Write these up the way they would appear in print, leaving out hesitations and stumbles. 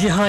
जी हाँ,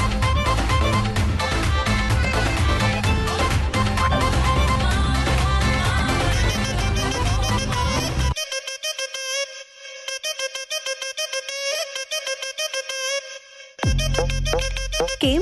केम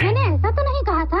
मैंने ऐसा तो नहीं कहा था।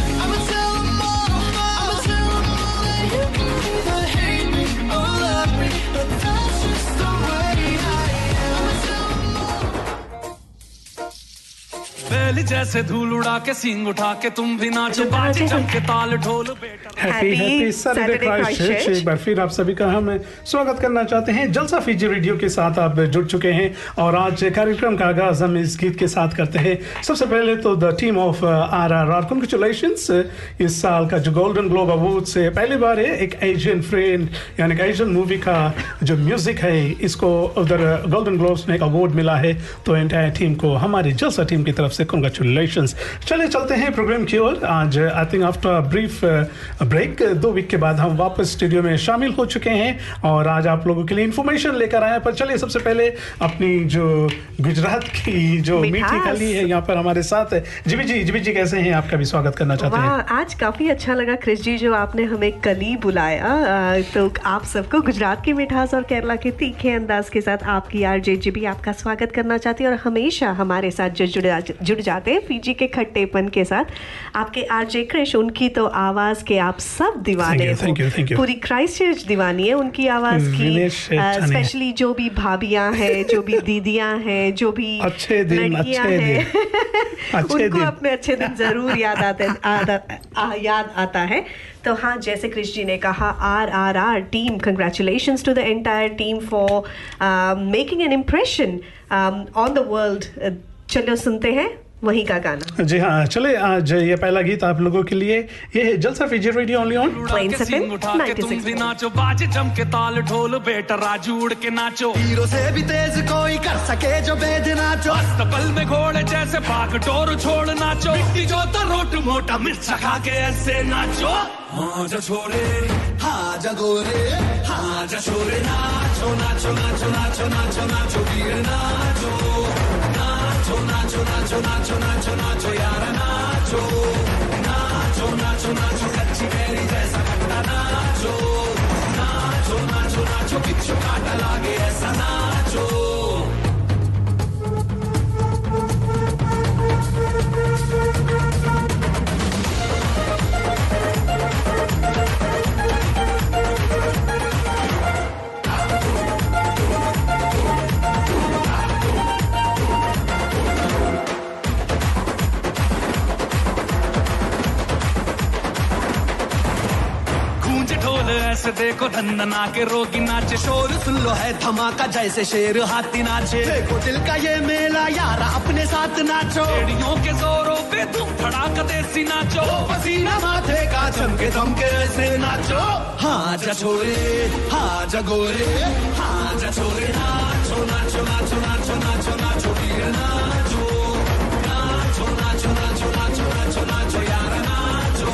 एक बार फिर आप सभी का हम स्वागत करना चाहते हैं। जलसा फीजी रेडियो के साथ आप जुड़ चुके हैं और आज कार्यक्रम का आगाज हम इस गीत के साथ करते हैं। सबसे पहले तो the team of RRR, congratulations. इस साल का जो गोल्डन ग्लोब अवार्ड से पहली बार है एक एशियन फ्रेंड यानी एशियन मूवी का जो म्यूजिक है इसको उधर गोल्डन ग्लोब्स में एक अवार्ड मिला है। तो एंटायर टीम को, हमारी जलसा टीम की तरफ से कांग्रेचुलेशंस। चले चलते हैं प्रोग्राम की ओर। आज I think after a brief break 2 week के बाद हम वापस स्टूडियो में शामिल हो चुके हैं और आज आप लोगों के लिए इन्फॉर्मेशन लेकर आए हैं। पर चलिए सबसे पहले अपनी जो गुजरात की जो मीठी कली है यहाँ पर हमारे साथ है जीबी जी, कैसे हैं? आपका भी स्वागत करना चाहते हैं। आज काफी अच्छा लगा क्रिश जी जो आपने हमें कली बुलाया। तो आप सबको गुजरात की मिठास और केरला के तीखे अंदाज के साथ आपकी आरजे जीबी आपका स्वागत करना चाहती है और हमेशा हमारे साथ जो जुड़ जाते हैं फीजी के खट्टेपन के साथ आपके आरजे क्रिश, उनकी तो आवाज के आप सब दीवाने हैं। Thank you. पूरी क्राइस्टचर्च दीवानी है उनकी आवाज की, स्पेशली जो भी भाभियां हैं, जो भी दीदियां हैं, जो भी लड़कियां हैं उनको अपने अच्छे दिन जरूर याद आता है। तो हाँ, जैसे क्रिश जी ने कहा, RRR team, congratulations to the entire team for making an impression on the world. चलो सुनते हैं वही का गाना। जी हाँ, चले आज ये पहला गीत आप लोगों के लिए। ये है Jalsa Fiji radio only on planes FM 96.9। नाचो बाजे जम के ताल ढोल बेटा राजू उड़ के नाचो, हीरो से भी तेज कोई कर सके जो भेद नाचो, अस्तबल में घोड़े जैसे भाग डोर छोड़ नाचो, मिट्टी जोता रोट मोटा मिर्चा खा के ऐसे नाचो। हाँ जा छोरे, हाँ जा गोरे, हाँ जा छोरे, नाचो नाचो नाचो नाचो नाचो नाचो वीर नाचो, नाचो नाचो नाचो नाचो नाचो यारा नाचो, नाचो नाचो नाचो कच्ची कैरी जैसा खट्टा नाचो, नाचो नाचो नाचो बिच्छू काटा लागे ऐसा नाचो। किसे को धंधना के रोगी नाचे, शोर सुन लो है धमाका जैसे शेर हाथी नाचे। देखो दिल का ये मेला यारा अपने साथ नाचो, एड़ियों के जोरों पे धूम धड़ाका देसी नाचो, पसीना माथे का चमके धमके ऐसे नाचो। हाँ जा छोरे हाँ जा गोरे, हाँ जा छोरे नाचो नाचो नाचो नाचो नाचो नाचो वीर नाचो नाचो नाचो नाचो नाचो नाचो नाचो यारा नाचो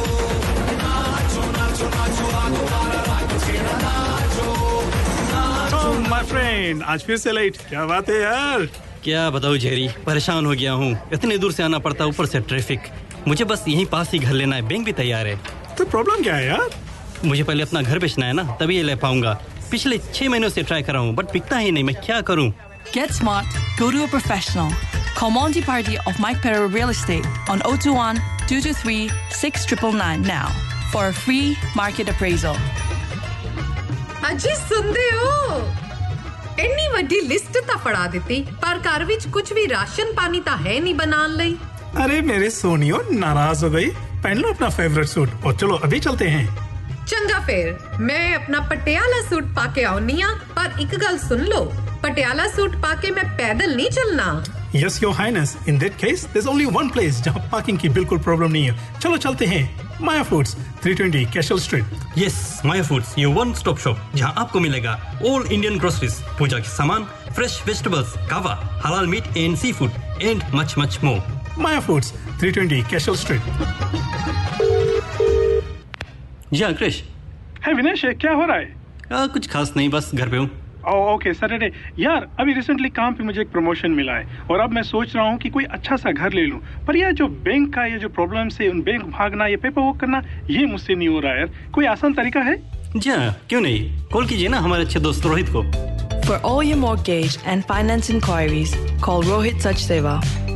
नाचो नाचो नाचो आगो वाला राग छेड़ा नाचो। Oh my friend, आज फिर से लेट, क्या बात है यार, क्या बताऊं झेरी, परेशान हो गया हूँ। इतने दूर से आना पड़ता, ऊपर से ट्रैफिक। मुझे बस यहीं पास ही घर लेना है, बैंक भी तैयार है। तो प्रॉब्लम क्या है यार? मुझे पहले अपना घर बेचना है ना, तभी ये ले पाऊंगा। पिछले 6 महीनों से ट्राई कर रहा हूँ बट बिकता ही नहीं, मैं क्या करूँ? Get smart, go to a professional. Call Monty Party of Mike Pear Real Estate on 021-223-6999 now for a free market appraisal. अजी सुनदे हो? इतनी बड़ी लिस्ट ता पढ़ा देती, पर कार विच कुछ भी राशन पानी ता है नहीं बनान लई। अरे मेरे सोनियो नाराज हो गई, पहन लो अपना फेवरेट सूट और चलो अभी चलते हैं। चंगा फेर मैं अपना पटियाला सूट पाके आउनी आ, पर एक गल सुन लो, पटियाला सूट पाके मैं पैदल नहीं चलना। Yes your highness, in that case there is only one place जहां पार्किंग की बिल्कुल प्रॉब्लम नहीं है। चलो चलते हैं, Maya foods 320 Cashel street. Yes Maya foods, ये वन स्टॉप शॉप जहां आपको मिलेगा ऑल इंडियन ग्रोसरीज, पूजा के सामान, फ्रेश वेजिटेबल्स, कावा, हलाल meat and sea food and much much more. Maya foods 320 Cashel street. या क्रिश है विनेश, क्या हो रहा है? कुछ खास नहीं, बस घर पे हूँ। ओके सैटरडे यार, अभी रिसेंटली काम पे मुझे एक प्रमोशन मिला है और अब मैं सोच रहा हूँ कि कोई अच्छा सा घर ले लूँ, पर यह जो बैंक का ये जो प्रॉब्लम से उन बैंक भागना, ये पेपर वर्क करना, ये मुझसे नहीं हो रहा है यार। कोई आसान तरीका है? जी हाँ, क्यों नहीं, कॉल कीजिए ना हमारे अच्छे दोस्त रोहित को। For all your mortgage and finance inquiries, call Rohit Sachseva,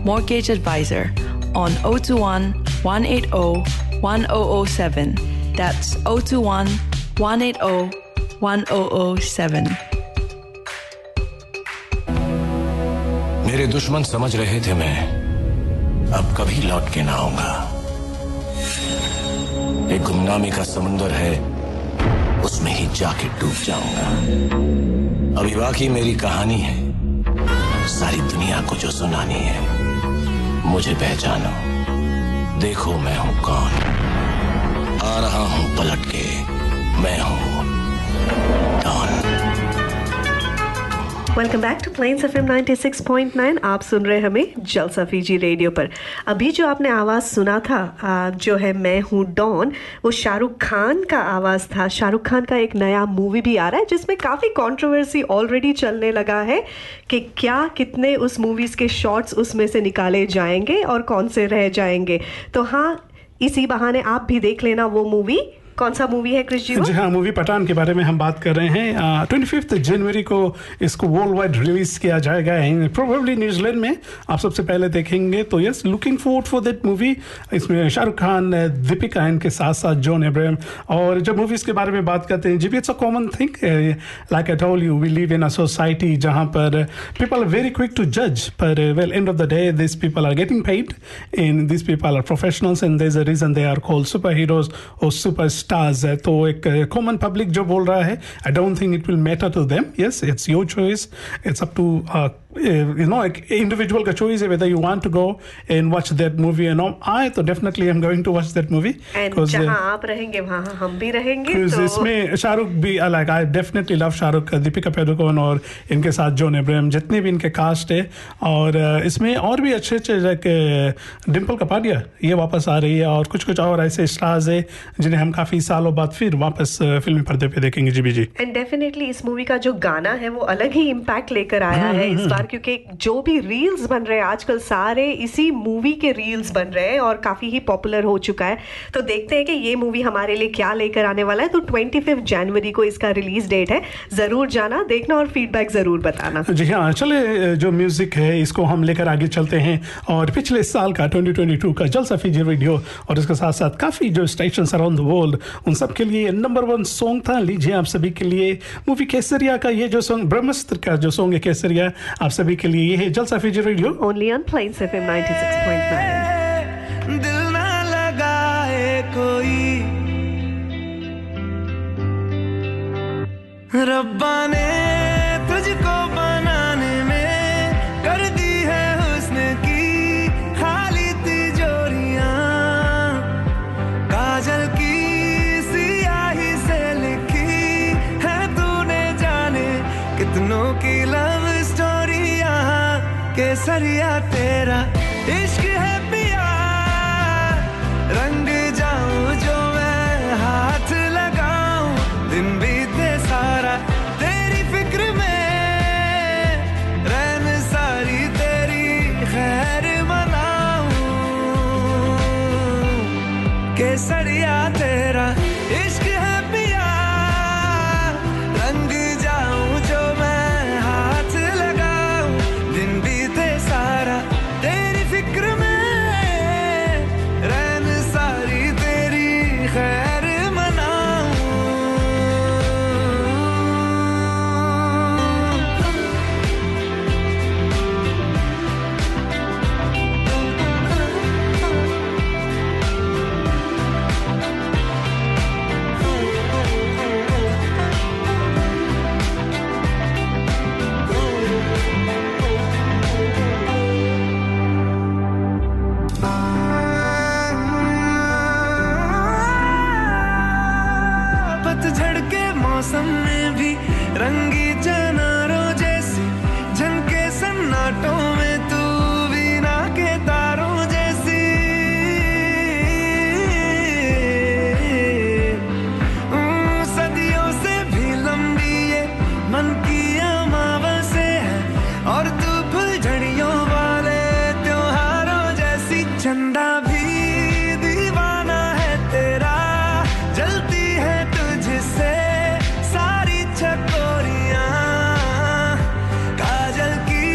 Mortgage Advisor on 021-180-1007. That's 021-180-1007. मेरे दुश्मन समझ रहे थे मैं अब कभी लौट के ना आऊंगा, एक गुमनामी का समुंदर है उसमें ही जाके डूब जाऊंगा। अभी बाकी मेरी कहानी है, सारी दुनिया को जो सुनानी है। मुझे पहचानो, देखो मैं हूं कौन, आ रहा हूं पलट के, मैं हूं don. Welcome back to Plains FM 96.9। आप सुन रहे हमें जलसा फीजी रेडियो पर। अभी जो आपने आवाज़ सुना था जो है मैं हूँ डॉन, वो शाहरुख खान का आवाज़ था। शाहरुख खान का एक नया मूवी भी आ रहा है जिसमें काफ़ी कंट्रोवर्सी ऑलरेडी चलने लगा है कि क्या कितने उस मूवीज़ के शॉट्स उसमें से निकाले जाएंगे और कौन से रह जाएंगे। तो हाँ, इसी बहाने आप भी देख लेना वो मूवी। कौन सा मूवी है क्रिश जी? जी हाँ, मूवी पठान के बारे में हम बात कर रहे हैं। 25 जनवरी को इसको वर्ल्ड वाइड रिलीज किया जाएगा, प्रोबेबली न्यूजीलैंड में। आप सबसे पहले देखेंगे तो yes, looking forward for that movie. इसमें शाहरुख खान, दीपिका, इनके साथ साथ जॉन अब्राहम। और जब मूवीज़ के बारे में बात करते हैं जी भी, it's a common thing, like I told you we live in a society जहाँ पर people are very quick to जज, पर well end of the day this people are getting paid and this people are professionals and there is a reason they are called super heroes और super stars है। तो एक common public जो बोल रहा है, I don't think it will matter to them. Yes, it's your choice, it's up to you know, एक individual का choice है whether you want to go and watch that movie and all. I तो definitely I'm going to watch that movie. And जहाँ आप रहेंगे वहाँ हम भी रहेंगे। तो इसमें शाहरुख भी, like I definitely love Shahrukh, Deepika Padukone और इनके साथ जॉन अब्राहम, जितने भी इनके कास्ट है। और इसमें और भी अच्छे अच्छे लाइक डिम्पल कपाडिया, ये वापस आ रही है और कुछ कुछ और ऐसे स्टार्स है जिन्हें हम काफ़ी सालों बाद फिर वापस फिल्मी पर्दे पे देखेंगे। जी जी, एंड डेफिनेटली इस मूवी का जो गाना है वो अलग ही इम्पैक्ट लेकर आया है इस बार, क्योंकि जो भी रील्स बन रहे हैं आजकल सारे इसी मूवी के रील्स बन रहे हैं और काफ़ी ही पॉपुलर हो चुका है। तो देखते हैं कि ये मूवी हमारे लिए क्या लेकर आने वाला है। तो 25 जनवरी को इसका रिलीज डेट है, ज़रूर जाना, देखना और फीडबैक ज़रूर बताना। जी हाँ, चले जो म्यूज़िक है इसको हम लेकर आगे चलते हैं। और पिछले साल का 2022 का जलसा फीजी रेडियो और इसके साथ साथ काफ़ी जो स्टेशन अराउंड द वर्ल्ड, उन सब के लिए नंबर 1 सॉन्ग था। लीजिए आप सभी के लिए मूवी केसरिया का ये जो सॉन्ग, ब्रह्मास्त्र का जो सॉन्ग है केसरिया, आप सभी के लिए ये है Jalsa Fiji radio only on planes FM 96.9। दिल ना लगाए कोई रब्बा ने तुझको बनाने में कर दी है हुस्न की खाली तिजोरियां, काजल की सियाही से लिखी है तूने जाने कितनों की लव स्टोरियां। केसरिया तेरा इश्क है पिया, रंग जाऊं जो मैं हाथ लगाऊं, दिन बीते सारा तेरी फिक्र में, रैन सारी तेरी खैर मनाऊं। केसरिया तेरा इश्क है पिया, रंग जाऊं जो मैं हाथ लगाऊं, दिन बीते सारा तेरी फिक्र में, खैर मनाऊं। पतझड़ के मौसम में भी रंगी चनारों जैसी झनके, सन्नाटों में तू वीणा के तारों जैसी, सदियों से भी लंबी ये मन की अमावसे है, और तू फुलझड़ियों वाले त्योहारों जैसी। झंडा भी दीवाना है तेरा, जलती है से सारी चकोरियां, काजल की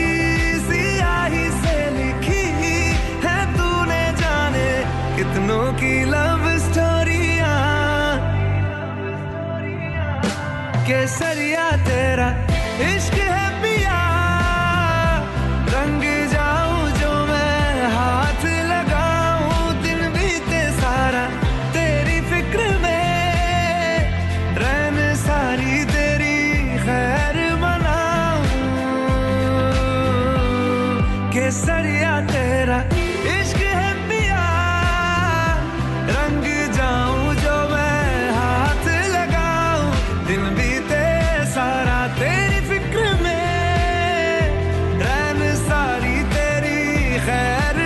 सियाही से लिखी है तूने जाने कितनों की लव स्टोरियां। केसरिया तेरा इश्क है पिया, रंग जाऊं जो मैं हाथ लगाऊं, दिन बीते सारा तेरी फिक्र में, सारी तेरी खैर मनाऊं। केसरिया तेरा इश्क है पिया, रंग जाऊं जो मैं हाथ लगाऊं, दिन बीते सारा तेरी फिक्र में, रैन सारी तेरी खैर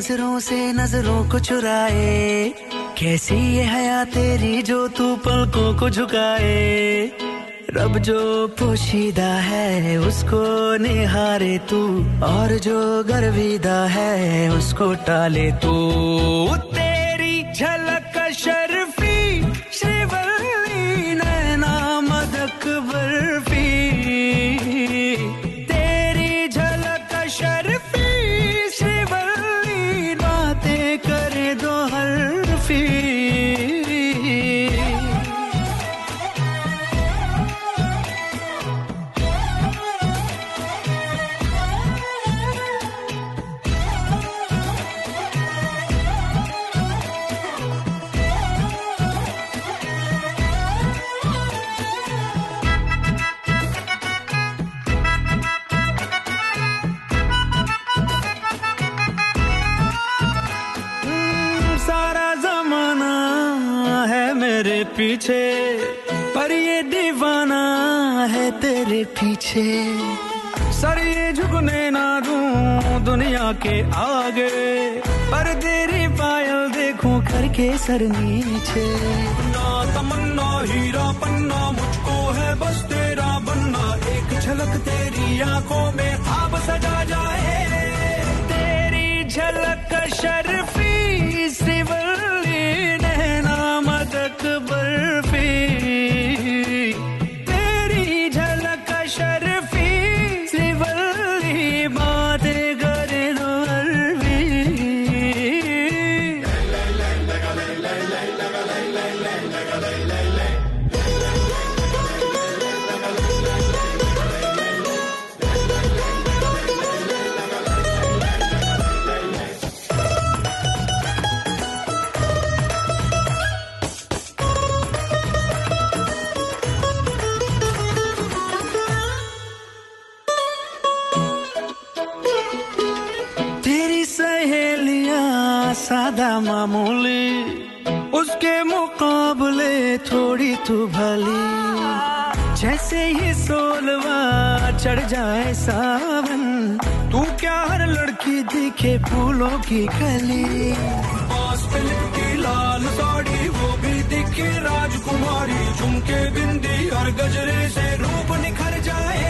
नजरों से नजरों को चुराए। कैसी ये हया तेरी जो तू पलकों को झुकाए। रब जो पोशीदा है उसको निहारे तू, और जो गर्विदा है उसको टाले तू। तेरी झलक शर्फी श्रीवल्ली नैना मदक बर्फी, तेरी झलक शर्फी पीछे, पर ये दीवाना है तेरे पीछे। सर ये झुकने ना दूं दुनिया के आगे, पर तेरी पायल देखूं करके सर नीचे। ना तमन्ना हीरा पन्ना मुझको है बस तेरा बनना, एक झलक तेरी आंखों में ख्वाब सजा जाए। तेरी झलक शर्फी सिवली नैना मदक बर्फी, तेरी झलक शर्फी सिवली बातें करे नरवी। सादा मामूली उसके मुकाबले थोड़ी तू भली, जैसे ही सोलवा चढ़ जाए सावन, तू क्या हर लड़की दिखे फूलों की गली। पास पे लिपटी लाल साड़ी वो भी दिखे राजकुमारी, झुमके बिंदी हर गजरे से रूप निखर जाए।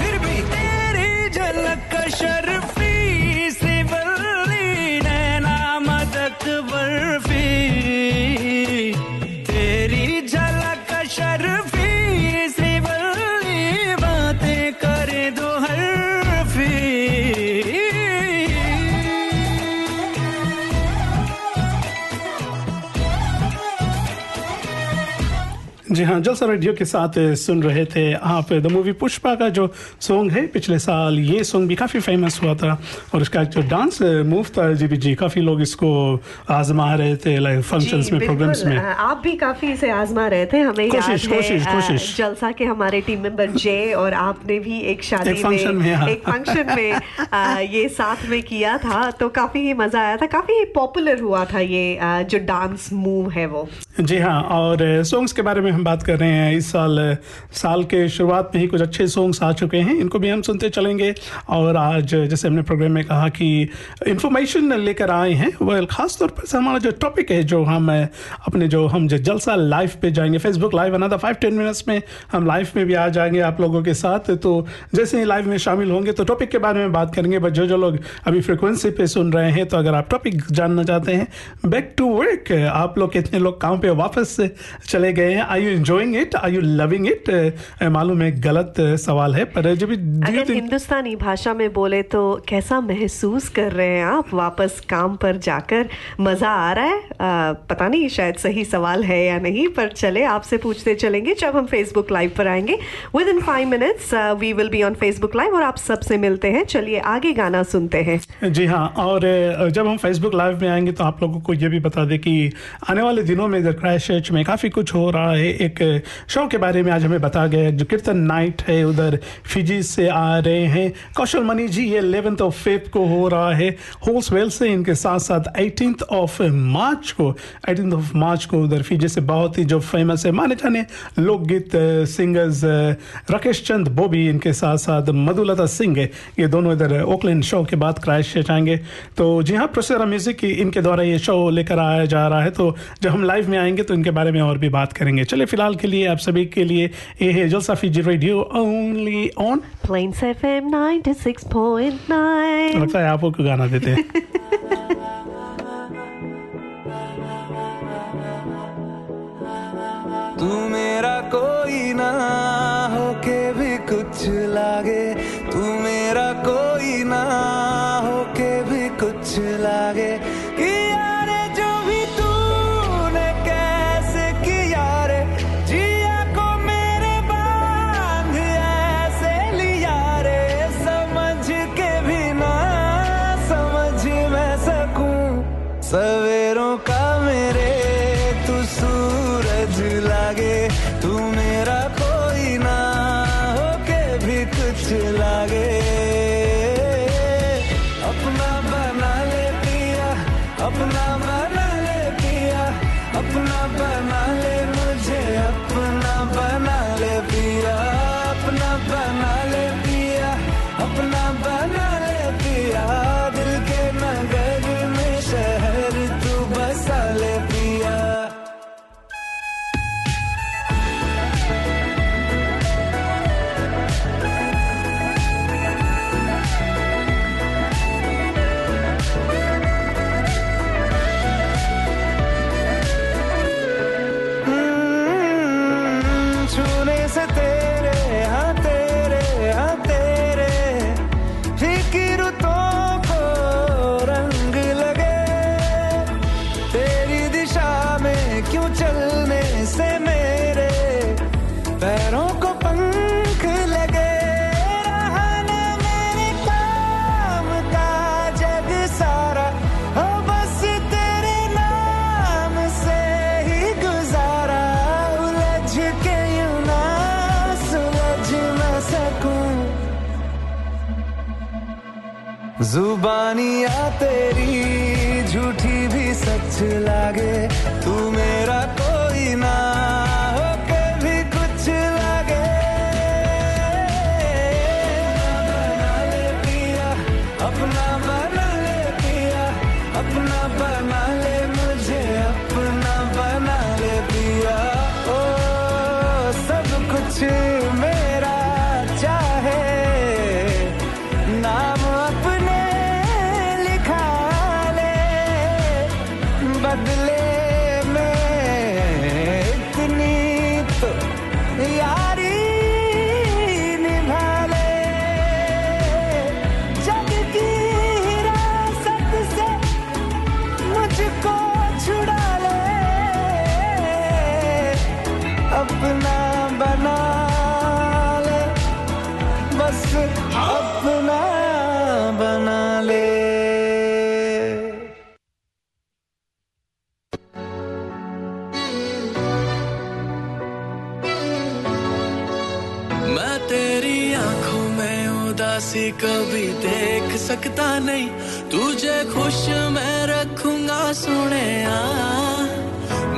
फिर भी तेरी झलक का शर्फी बर्फी, तेरी झलक शर्फी सिवली बातें करे दो हरफी। जी हाँ, जलसा रेडियो के साथ सुन रहे थे आप द मूवी पुष्पा का जो सॉन्ग है। पिछले साल ये सॉन्ग भी काफ़ी फेमस हुआ था और इसका जो डांस मूव था जी काफ़ी लोग इसको आजमा रहे थे लाइक फंक्शंस में, प्रोग्राम्स में। आप भी काफ़ी इसे आजमा रहे थे, हमें कोशिश जलसा के हमारे टीम मेंबर जय और आपने भी एक शादी में एक फंक्शन में ये साथ में किया था, तो काफ़ी मज़ा आया था, काफ़ी पॉपुलर हुआ था ये जो डांस मूव है वो। जी हाँ, और सॉन्ग्स के बारे में बात कर रहे हैं। इस साल के शुरुआत में ही कुछ अच्छे सॉन्ग्स आ चुके हैं, इनको भी हम सुनते चलेंगे। और आज जैसे हमने प्रोग्राम में कहा कि इन्फॉर्मेशन लेकर आए हैं, वह खास तौर पर हमारा जो टॉपिक है जो हम अपने जो जलसा लाइव पे जाएंगे, फेसबुक लाइव अनादर 5-10 मिनट्स में हम लाइव में भी आ जाएंगे आप लोगों के साथ। तो जैसे ही लाइव में शामिल होंगे तो टॉपिक के बारे में बात करेंगे। बट जो जो लोग अभी फ्रिक्वेंसी पे सुन रहे हैं, तो अगर आप टॉपिक जानना चाहते हैं, बैक टू वर्क, आप लोग कितने लोग काम पे वापस चले गए हैं, आइए enjoying it, are you loving it? मालूम है गलत सवाल है, पर जब अगर हिंदुस्तानी भाषा में बोले तो कैसा महसूस कर रहे हैं आप वापस काम पर जाकर? मज़ा आ रहा है? पता नहीं, शायद सही सवाल है या नहीं, पर चले आपसे पूछते चलेंगे जब हम फेसबुक लाइव पर आएंगे। Within 5 minutes we will be on Facebook live और आप सबसे मिलते हैं। चलिए आगे गाना सुनते हैं। जी हाँ, और जब हम फेसबुक लाइव में आएंगे तो आप लोगों को ये भी बता दें कि आने वाले दिनों में क्राइस्टचर्च में काफ़ी कुछ हो रहा है। एक शो के बारे में आज हमें बताया गया, जो कीर्तन नाइट है उधर फिजी से आ रहे हैं कौशल मनी जी, ये 11th of Feb को हो रहा है होल्सवेल से। इनके साथ साथ 18th of March को उधर फिजी से बहुत ही जो फेमस है माने जाने लोकगीत सिंगर्स राकेश चंद बॉबी, इनके साथ साथ मधुलता सिंह, ये दोनों इधर ऑकलैंड शो के बाद क्राइस्टचर्च आएंगे। तो जी हाँ, प्रोसेरा म्यूजिक इनके द्वारा ये शो लेकर आया जा रहा है, तो जब हम लाइव में आएंगे तो इनके बारे में और भी बात करेंगे। चलिए फिलहाल के लिए आप सभी के लिए ये है Jalsa Fiji radio only on planes FM 96.9। लगता है आपको क्यों गाना देते हैं। तू मेरा कोई ना होके भी कुछ लागे, तू मेरा कोई ना होके भी कुछ लागे। सवेरों का मेरे तू सूरज लागे, तू मेरा कोई ना होके भी कुछ लागे। अपना बना ले पिया, अपना बना ले पिया, अपना बना ले मुझे। जुबानियाँ तेरी झूठी भी सच लागे, तू मेरा कोई ना हो के भी कुछ लागे। बना ले पिया अपना, बना ले पिया अपना, बना ले मुझे अपना, बना ले पिया। ओ सब कुछ मेरा चाहे नाम अपने लिखा ले, बदले में इतनी तो यारी निभा ले। जग की हिरासत से मुझको छुड़ा ले, अपना बना ले, बस अपना बना ले। मैं तेरी आंखों में उदासी कभी देख सकता नहीं, तुझे खुश मैं रखूंगा सुने आ।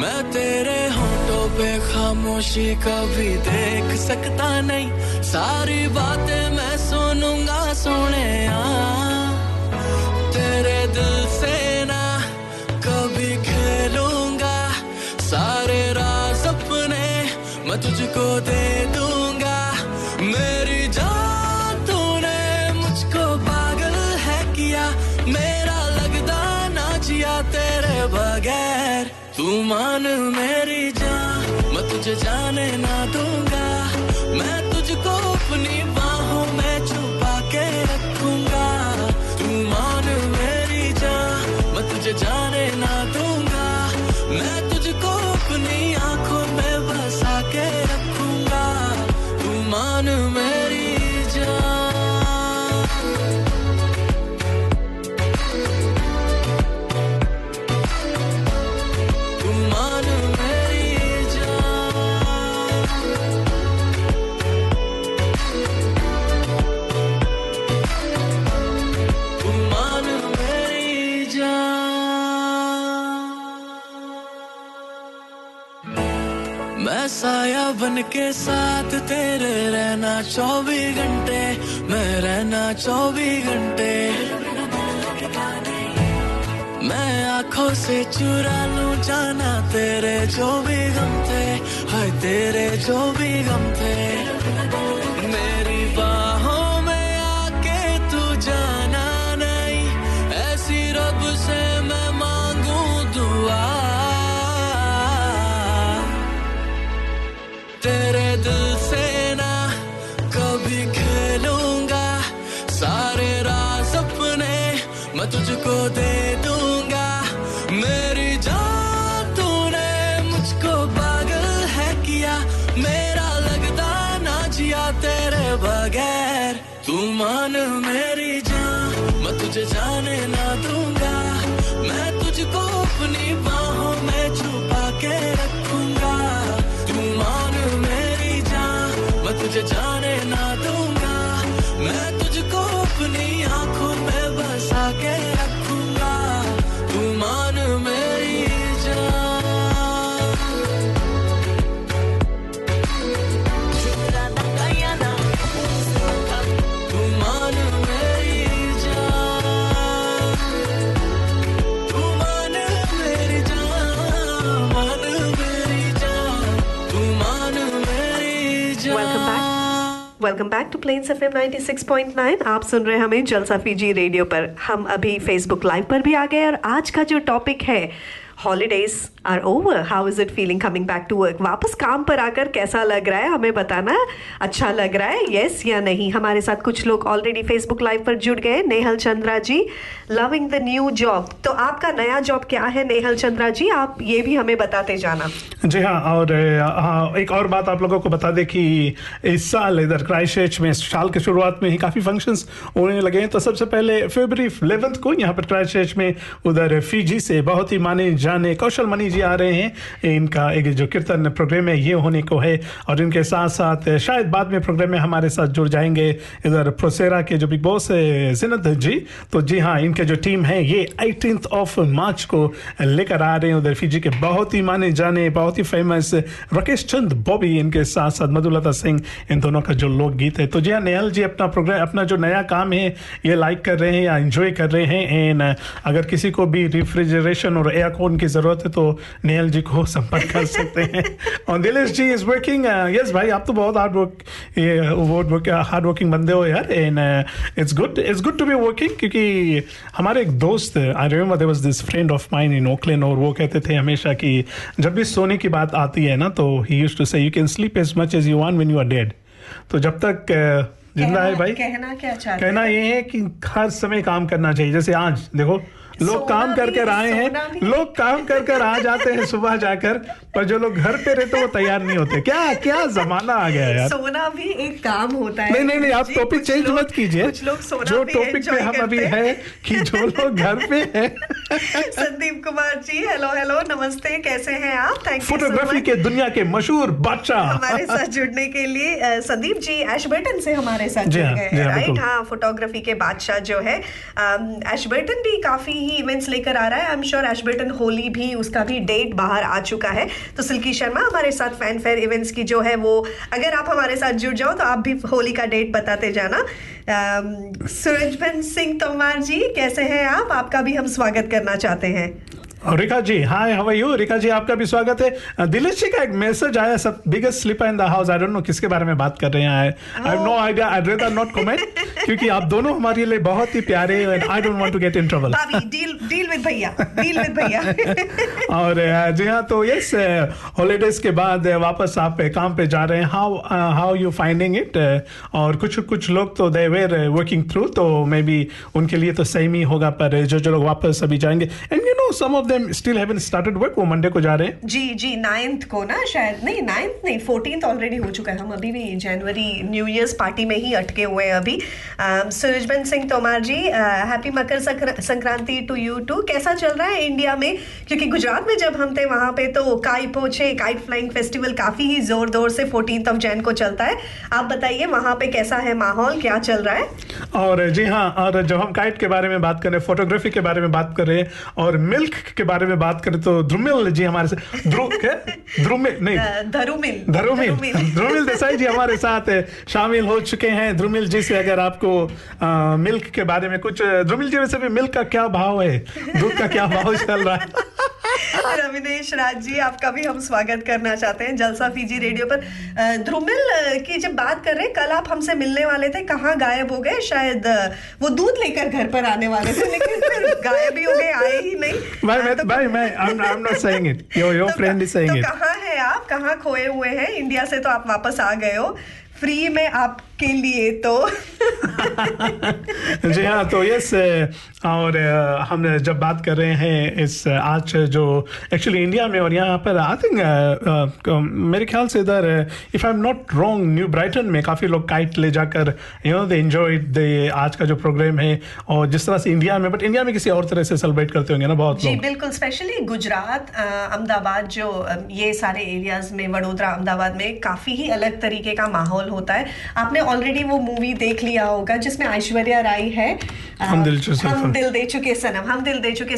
मैं तेरे होठों पे खामोशी कभी देख सकता नहीं, सारी बातें मैं सुनूंगा सुने आ। तेरे दिल से ना कभी खेलूंगा, सारे राज अपने मैं तुझको दे दूंगा। मेरी जान तूने मुझको पागल है किया, मेरा लगदा ना जिया तेरे बगैर। तू मान मेरी जान, मैं तुझे जाने ना दूंगा, मैं तुझको अपनी बाहों में छुपा के रखूंगा। तू मान मेरी जान, मैं तुझे जाने ना दूंगा, मैं तुझको अपनी आंखों में बसा के रखूंगा। तू मान मेरी जान। साया बन के साथ तेरे रहना 24 घंटे, मैं रहना 24 घंटे। मैं आंखों से चुरा लूं जाना तेरे जो भी गम थे, हाय तेरे जो भी गम थे। मेरी बाहों में आके तू जाना नहीं, ऐसी रब से मैं मांगूं दुआ। तेरे दिल से ना कभी खेलूंगा, सारे राज अपने मैं तुझको दे दूंगा। मेरी जान तूने मुझको पागल है किया, मेरा लगदा ना जिया तेरे बगैर। तू मान मेरी जान, मैं तुझे जाने ना दूंगा, मैं तुझको अपनी बाहों में छुपा के रखूंगा। मेरी जान, मैं तुझे जाने ना दूंगा, मैं तुझको अपनी आंखों में बसा के रखूंगा। तू मान मेरी जान। Welcome back to Plains FM 96.9। आप सुन रहे हैं हमें जलसा फीजी रेडियो पर। हम अभी फेसबुक लाइव पर भी आ गए और आज का जो टॉपिक है, holidays are over, how is it feeling coming back to work. वापस काम पर आकर कैसा लग रहा है हमें बताना, अच्छा लग रहा है येस या नहीं। हमारे साथ कुछ लोग ऑलरेडी फेसबुक लाइव पर जुड़ गए। Nehal Chandra ji, loving the new job. तो आपका नया जॉब क्या है नेहल चंद्रा जी, आप ये भी हमें बताते जाना। जी हाँ, और एक और बात आप लोगों को बता दें कि इस साल इधर क्राइस्टचर्च में साल की शुरुआत में ही काफ़ी फंक्शंस होने लगे हैं। तो सबसे पहले फरवरी 11 को यहाँ पर क्राइस्टचर्च में उधर फीजी से बहुत ही माने जाने कौशल मनी जी आ रहे हैं, इनका एक जो कीर्तन प्रोग्राम है ये होने को है और इनके साथ साथ शायद बाद में प्रोग्राम में हमारे साथ जुड़ जाएंगे इधर प्रोसेरा के जो बिग बॉस जिनत जी। तो जी हाँ, इनके जो टीम है ये 18 मार्च को लेकर आ रहे हैं उधर फिजी के बहुत ही माने जाने बहुत ही फेमस राकेश चंद बॉबी, इनके साथ साथ मधुलता सिंह, इन दोनों का जो लोकगीत है। तो जी हाँ, नेहल जी अपना प्रोग्राम अपना जो नया काम है ये लाइक कर रहे हैं या एंजॉय कर रहे हैं, एंड अगर किसी को भी रिफ्रिजरेशन और एयरकूलर की जरूरत है तो नेहल जी को संपर्क कर सकते हैं। और Dilesh ji is working, yes भाई आप तो बहुत हार्ड वर्किंग बंदे हो यार, and it's good to be working, क्योंकि हमारे एक दोस्त I remember there was this friend of mine in Auckland और वो कहते थे हमेशा कि जब भी सोने की बात आती है ना तो he used to say you can sleep as much as you want when you are dead. तो जब तक जिंदा है भाई, कहना क्या चाहते, कहना ये है कि हर समय काम करना चाहिए। जैसे आज देखो लोग काम करके आए हैं, लोग काम करके आ जाते हैं सुबह जाकर, पर जो लोग घर पे रहते वो तैयार नहीं होते। क्या क्या जमाना आ गया यार, सोना भी एक काम होता है। नहीं, आप टॉपिक चेंज मत कीजिए, जो टॉपिक पे हम अभी है कि जो लोग घर पे है। संदीप कुमार जी हेलो नमस्ते, कैसे हैं आप? Thank you. फोटोग्राफी के दुनिया के मशहूर बादशाह हमारे साथ जुड़ने के लिए। संदीप जी एशबर्टन से हमारे साथ जुड़ गए हैं, राइट? हाँ, फोटोग्राफी के बादशाह जो है एशबर्टन भी काफी इवेंट्स लेकर आ रहा है। I am sure Ashburton Holi भी, उसका भी डेट बाहर आ चुका है। तो सिल्की शर्मा हमारे साथ फैन फेयर इवेंट्स की जो है वो, अगर आप हमारे साथ जुड़ जाओ तो आप भी होली का डेट बताते जाना। सूरजबन सिंह तोमर जी कैसे हैं आप? आपका भी हम स्वागत करना चाहते हैं। Rika ji hi, how are you? Rika ji आपका भी स्वागत है। दिलेश जी का एक मैसेज आया, सब biggest sleeper in the house. I don't know किसके बारे में बात कर रहे हैं, I have no idea, I rather not comment, क्योंकि आप दोनों हमारे लिए बहुत ही प्यारे हैं and I don't want to get in trouble. Deal with भैया और जी हां, तो यस, हॉलीडेज के बाद वापस आप काम पे जा रहे हैं, हाउ यू फाइंडिंग इट? और कुछ लोग तो दे वेर वर्किंग थ्रू, तो मे बी उनके लिए तो सही ही होगा, पर जो लोग वापस अभी जाएंगे and you know some of still haven't started work, वो मंडे को जा रहे हैं। जी 9th को ना, शायद नहीं 9th नहीं 14th ऑलरेडी हो चुका है। हम अभी भी जनवरी न्यू ईयर्स पार्टी में ही अटके हुए हैं अभी। Surajband Singh Tomar ji happy Makar Sankranti to you too. कैसा चल रहा है इंडिया में? क्योंकि गुजरात में जब हम थे वहाँ पे तो काई पोछे काइट फ्लाइंग फेस्टिवल काफी ही जोर जोर से 14th of Jan को चलता है। आप बताइए वहाँ पे कैसा है माहौल, क्या चल रहा है? और जी हाँ, और जब हम काइट के बारे में बात करें, फोटोग्राफी के बारे में बात करें और मिल्क के बारे में बात करें तो ध्रुमिल जी हमारे साथ ध्रुमिल देसाई जी हमारे साथ शामिल हो चुके हैं। ध्रुमिल जी से अगर आपको मिल्क के बारे में कुछ, ध्रुमिल जी वैसे भी मिल्क का क्या भाव है, दूध का क्या भाव चल रहा है? रविनेश राज जी आपका भी हम स्वागत करना चाहते हैं जलसा फीजी रेडियो पर। ध्रुमिल की जब बात कर रहे, कल आप हमसे मिलने वाले थे, कहाँ गायब हो गए? शायद वो दूध लेकर घर पर आने वाले थे लेकिन फिर गायब ही हो गए, आए ही नहीं। तो कहाँ है आप, कहाँ खोए हुए हैं? इंडिया से तो आप वापस आ गए हो, फ्री में आपके लिए तो। जी हाँ, तो यस, और हम जब बात कर रहे हैं इस आज जो एक्चुअली इंडिया में और यहाँ पर आई थिंक मेरे ख्याल से इधर if I am not wrong New Brighton में काफ़ी लोग काइट ले जाकर you know they enjoy the आज का जो प्रोग्राम है, और जिस तरह से इंडिया में, बट इंडिया में किसी और तरह से सेलिब्रेट करते होंगे ना बहुत लोग। जी बिल्कुल, स्पेशली गुजरात, अहमदाबाद, जो ये सारे एरियाज में, वडोदरा अहमदाबाद में काफ़ी ही अलग तरीके का माहौल होता है। आपने ऑलरेडी वो मूवी देख लिया होगा जिसमें ऐश्वर्या राय है, हम दिल दे चुके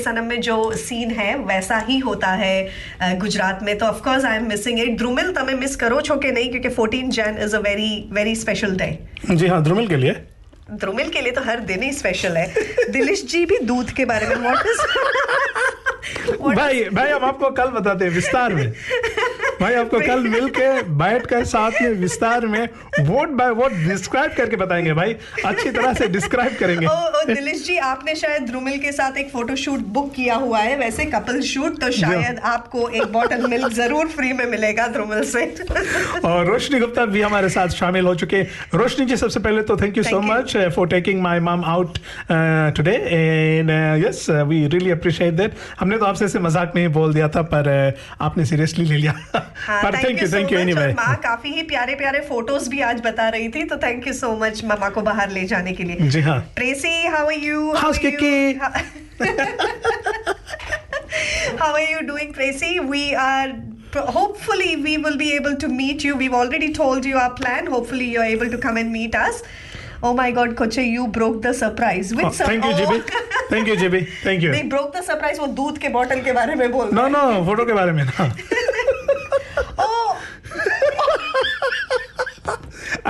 सनम में जो सीन है वैसा ही होता है गुजरात में। तो of course I am missing it. Dhrumil तमें मिस करो छो के नहीं, क्योंकि 14 Jan is a very very special day. जी हाँ, ध्रुमिल के लिए तो हर दिन ही स्पेशल है। दिलेश जी भी दूध के बारे में भाई हम आपको कल बताते हैं विस्तार में। भाई आपको कल मिलके बैठकर साथ में विस्तार में वर्ड बाय वर्ड डिस्क्राइब करके बताएंगे भाई, अच्छी तरह से डिस्क्राइब करेंगे। ओ दिलेश जी, आपने शायद ध्रुमिल के साथ एक फोटो शूट बुक किया हुआ है, वैसे कपल शूट, तो शायद आपको एक बॉटल मिल्क जरूर फ्री में मिलेगा ध्रुमिल से। और रोशनी गुप्ता भी हमारे साथ शामिल हो चुके। रोशनी जी सबसे पहले तो thank you so much for taking my mom out today and yes we really appreciate that. हमने तो आपसे ऐसे मजाक में ही बोल दिया था पर आपने सीरियसली ले लिया। हाँ, thank you anyway. माँ काफी ही प्यारे प्यारे फोटोज भी आज बता रही थी, तो थैंक यू सो मच मामा को बाहर ले जाने के लिए। जी हाँ, Princy how are you? How are you doing, Princy? We are... Hopefully, we will be able to meet you. We've already told you our plan. Hopefully, you're able to come and meet us. Oh my God, Koche, you broke the surprise. With Thank you, JB. They broke the surprise. वो दूध के bottle के बारे में बोल रहे हैं. No, photo के बारे में ना.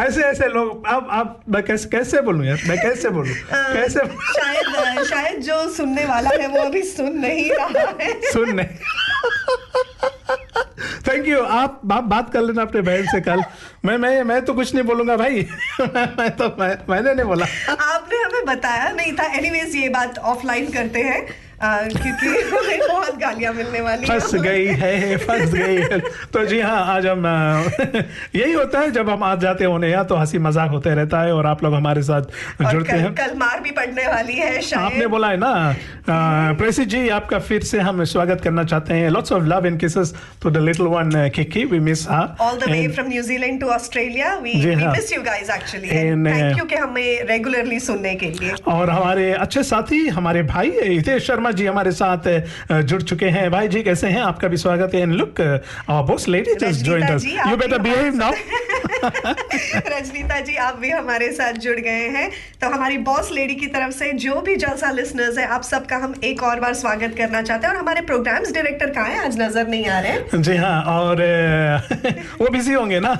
ऐसे लोग आप मैं कैसे बोलूं? शायद जो सुनने वाला है वो अभी सुन नहीं रहा है. Thank you. आप बात कर लेना अपने बहन से कल. मैं तो कुछ नहीं बोलूंगा भाई. मैंने नहीं बोला. आपने हमें बताया नहीं था. एनीवेज ये बात ऑफलाइन करते हैं क्योंकि हमें बहुत गालियां मिलने वाली हैं. फंस गई है. तो जी हाँ, आज हम यही होता है जब हम आज जाते होने या तो हंसी मजाक होते रहता है और आप लोग हमारे साथ जुड़ते हैं. कल मार भी पड़ने वाली है शायद. आपने बोला है ना प्रेसी जी, आपका फिर से हम स्वागत करना चाहते हैं. Lots of love and kisses to the little one Kiki. We miss her all the way from New Zealand to Australia. We miss you guys actually. Thank you कि हमें रेगुलरली सुनने के लिए. और हमारे अच्छे साथी, हमारे भाई हितेश शर्मा जी हमारे साथ जुड़ चुके हैं. भाई जी कैसे हैं? आपका भी स्वागत है. And look our boss lady just joined us. You better behave now. Rajnita ji आप भी हमारे साथ जुड़ गए हैं. तो हमारी बॉस लेडी की तरफ से जो भी जलसा लिसनर्स हैं आप सबका हम एक और बार स्वागत करना चाहते हैं. और हमारे प्रोग्राम्स डायरेक्टर कहाँ हैं? आज नजर नहीं आ रहे हैं. जी हाँ, और वो बिजी होंगे ना.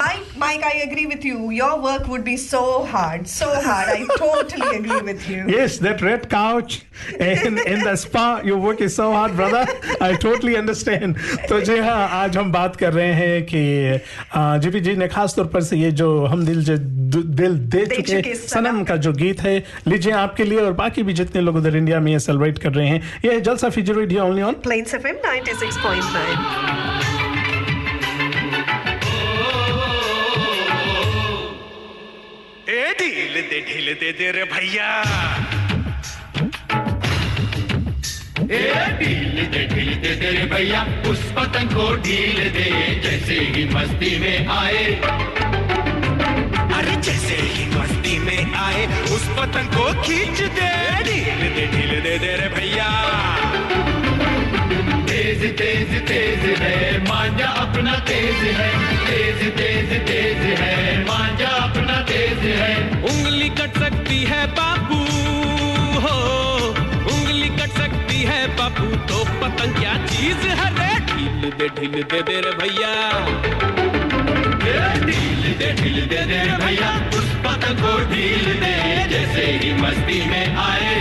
Mike I agree with you. Your work would be so hard. I totally agree with you. Yes, that red couch in the spa, your work is so hard, brother. I totally understand. तो जी हाँ, आज हम बात कर रहे हैं कि GP जी ने खास तौर पर से ये जो हम दिल दे चुके सनम का जो गीत है, लीजिए आपके लिए. और बाकी भी जितने लोग उधर इंडिया में ये सेलिब्रेट कर रहे हैं. ये है Jalsa Fiji radio only on planes FM 96.9. ए ढील दे रे भैया, ढील दे तेरे भैया, उस पतंग को ढील दे. जैसे ही मस्ती में आए, अरे जैसे ही मस्ती में आए, उस पतंग को खींच दे. ढील दे तेरे भैया. तेज तेज तेज है मांझा अपना, तेज है. तेज तेज तेज है मांझा अपना, तेज है. उंगली कट सकती है बाबू हो, उंगली कट सकती है बापू, तो पतंग क्या चीज है रे. ढील दे दे रे भैया, ढील दे दे रे भैया, उस पतंग को ढील दे. जैसे ही मस्ती में आए,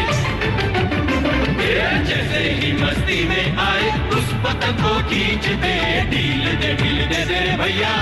जैसे ही मस्ती में आए, उस पतंग को खींच दे. ढील दे दे रे भैया.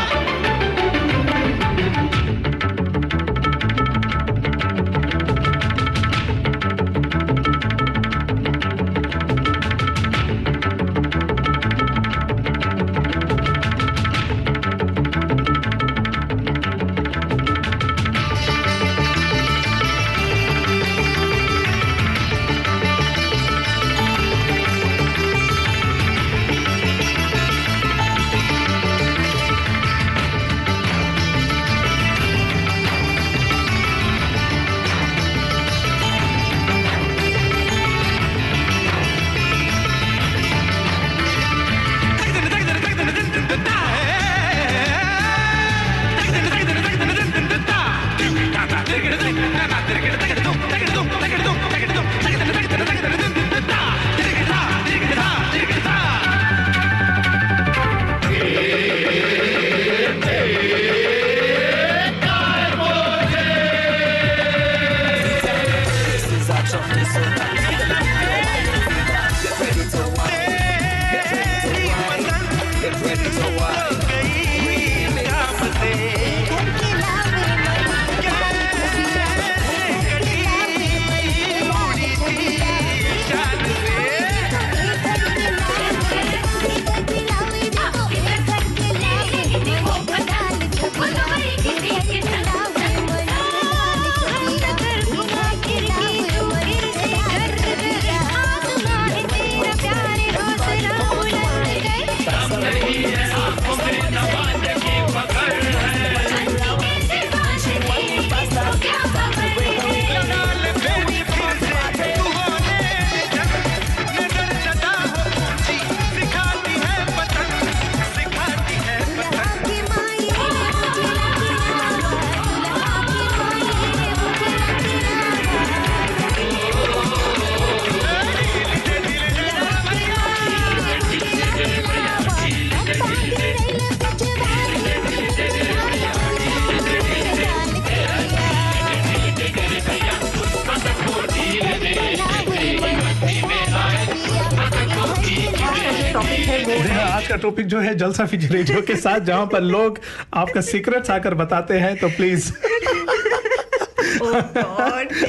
आज का टॉपिक जो है जलसा फिजी रेडियो के साथ, जहाँ पर लोग आपका सीक्रेट आकर बताते हैं, तो प्लीज